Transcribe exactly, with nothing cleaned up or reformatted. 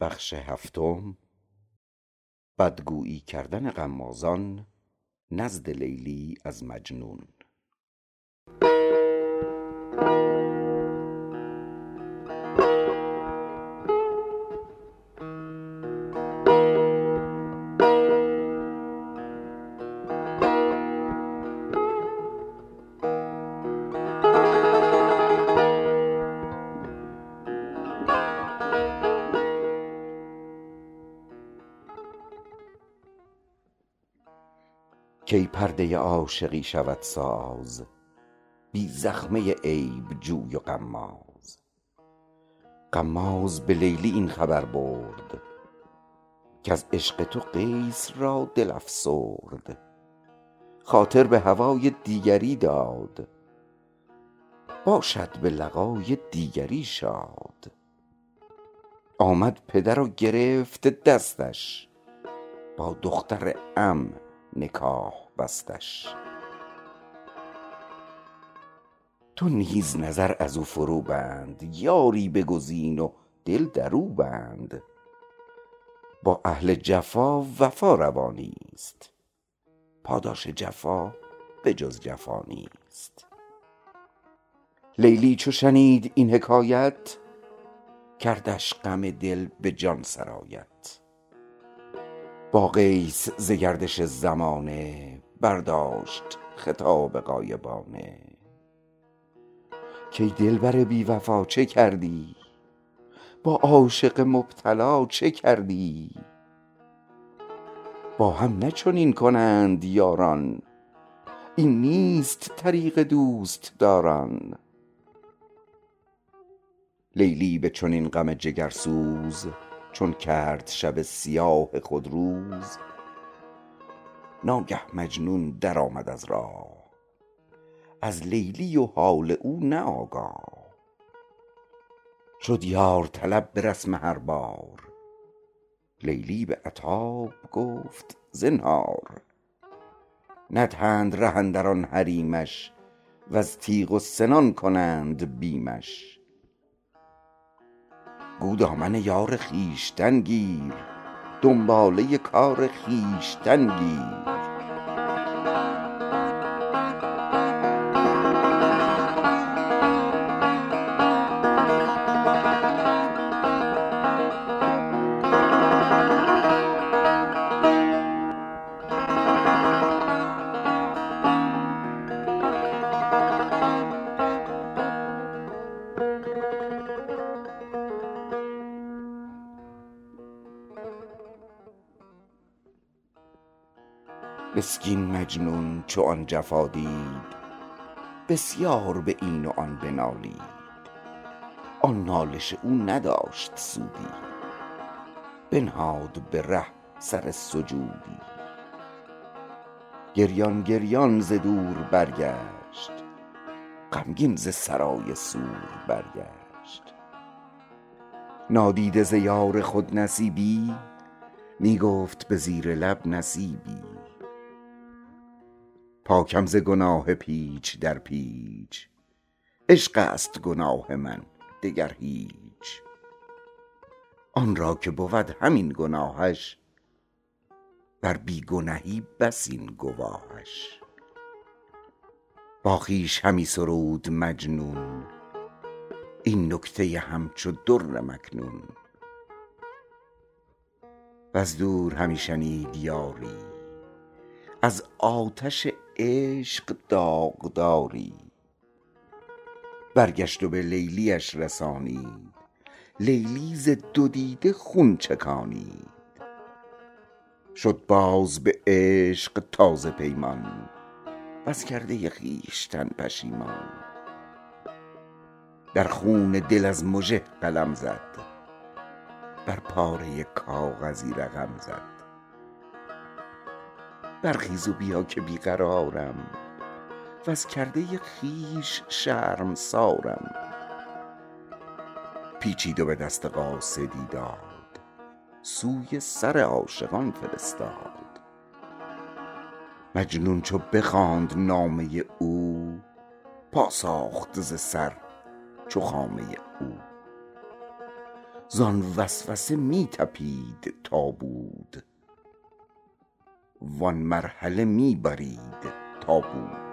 بخش هفتم، بدگویی کردن غمازان نزد لیلی از مجنون. کی پرده عاشقی شود ساز، بی زخمه عیب جوی و غماز. غماز به لیلی این خبر برد که از عشق تو قیس را دل افسرد. خاطر به هوای دیگری داد، باشد به لقای دیگری شاد. آمد پدر و گرفت دستش، با دختر عم نکاح بستش. تو نیز نظر از او فرو بند، یاری بگزین و دل درو بند. با اهل جفا وفا روا نیست، پاداش جفا به جز جفا نیست. لیلی چو شنید این حکایت، کردش غم دل به جان سرایت. با قیس ز گردش زمانه، برداشت خطاب غایبانه. کی دلبر بی وفا چه کردی؟ با عاشق مبتلا چه کردی؟ با هم نه چنین کنند یاران، این نیست طریق دوست داران. لیلی به چنین غم جگرسوز، چون کرد شب سیاه خود روز. ناگه مجنون در آمد از راه، از لیلی و حال او نه آگاه. شد یار طلب به رسم هر بار، لیلی به عتاب گفت زنهار. ندهند ره اندر آن حریمش، وز تیغ و سنان کنند بیمش. گو دامن یار خویشتن گیر، دنباله کار خویشتن گیر. مسکین مجنون چو آن جفا دید، بسیار به این و آن بنالید. آن نالش او نداشت سودی، بنهاد به ره سر سجودی. گریان گریان ز دور برگشت، غمگین ز سرای سور برگشت. نادیده ز یار خود نصیبی، می گفت به زیر لب نصیبی. پاکم ز گناه پیچ در پیچ، عشق است گناه من دگر هیچ. آن را که بود همین گناهش، بر بی گناهی بس این گواهش. با خویش همی سرود مجنون، این نکته همچو در مکنون. و از دور همی شنید یاری، از آتش عشق داغداری. برگشت و به لیلیش رسانید، لیلی ز دو دیده خون چکانید. شد باز به عشق تازه پیمان، بس کرده خویشتن پشیمان. در خون دل از مژه قلم زد، بر پاره کاغذی رقم زد. برخیز و بیا که بیقرارم، وز کرده خویش شرمسارم. پیچید و به دست قاصدی داد، سوی سر عاشقان فرستاد. مجنون چو بخواند نامه او، پا ساخت ز سر چو خامه او. زان وسوسه می تپید تا بود، وان مرحله می برید تا بود.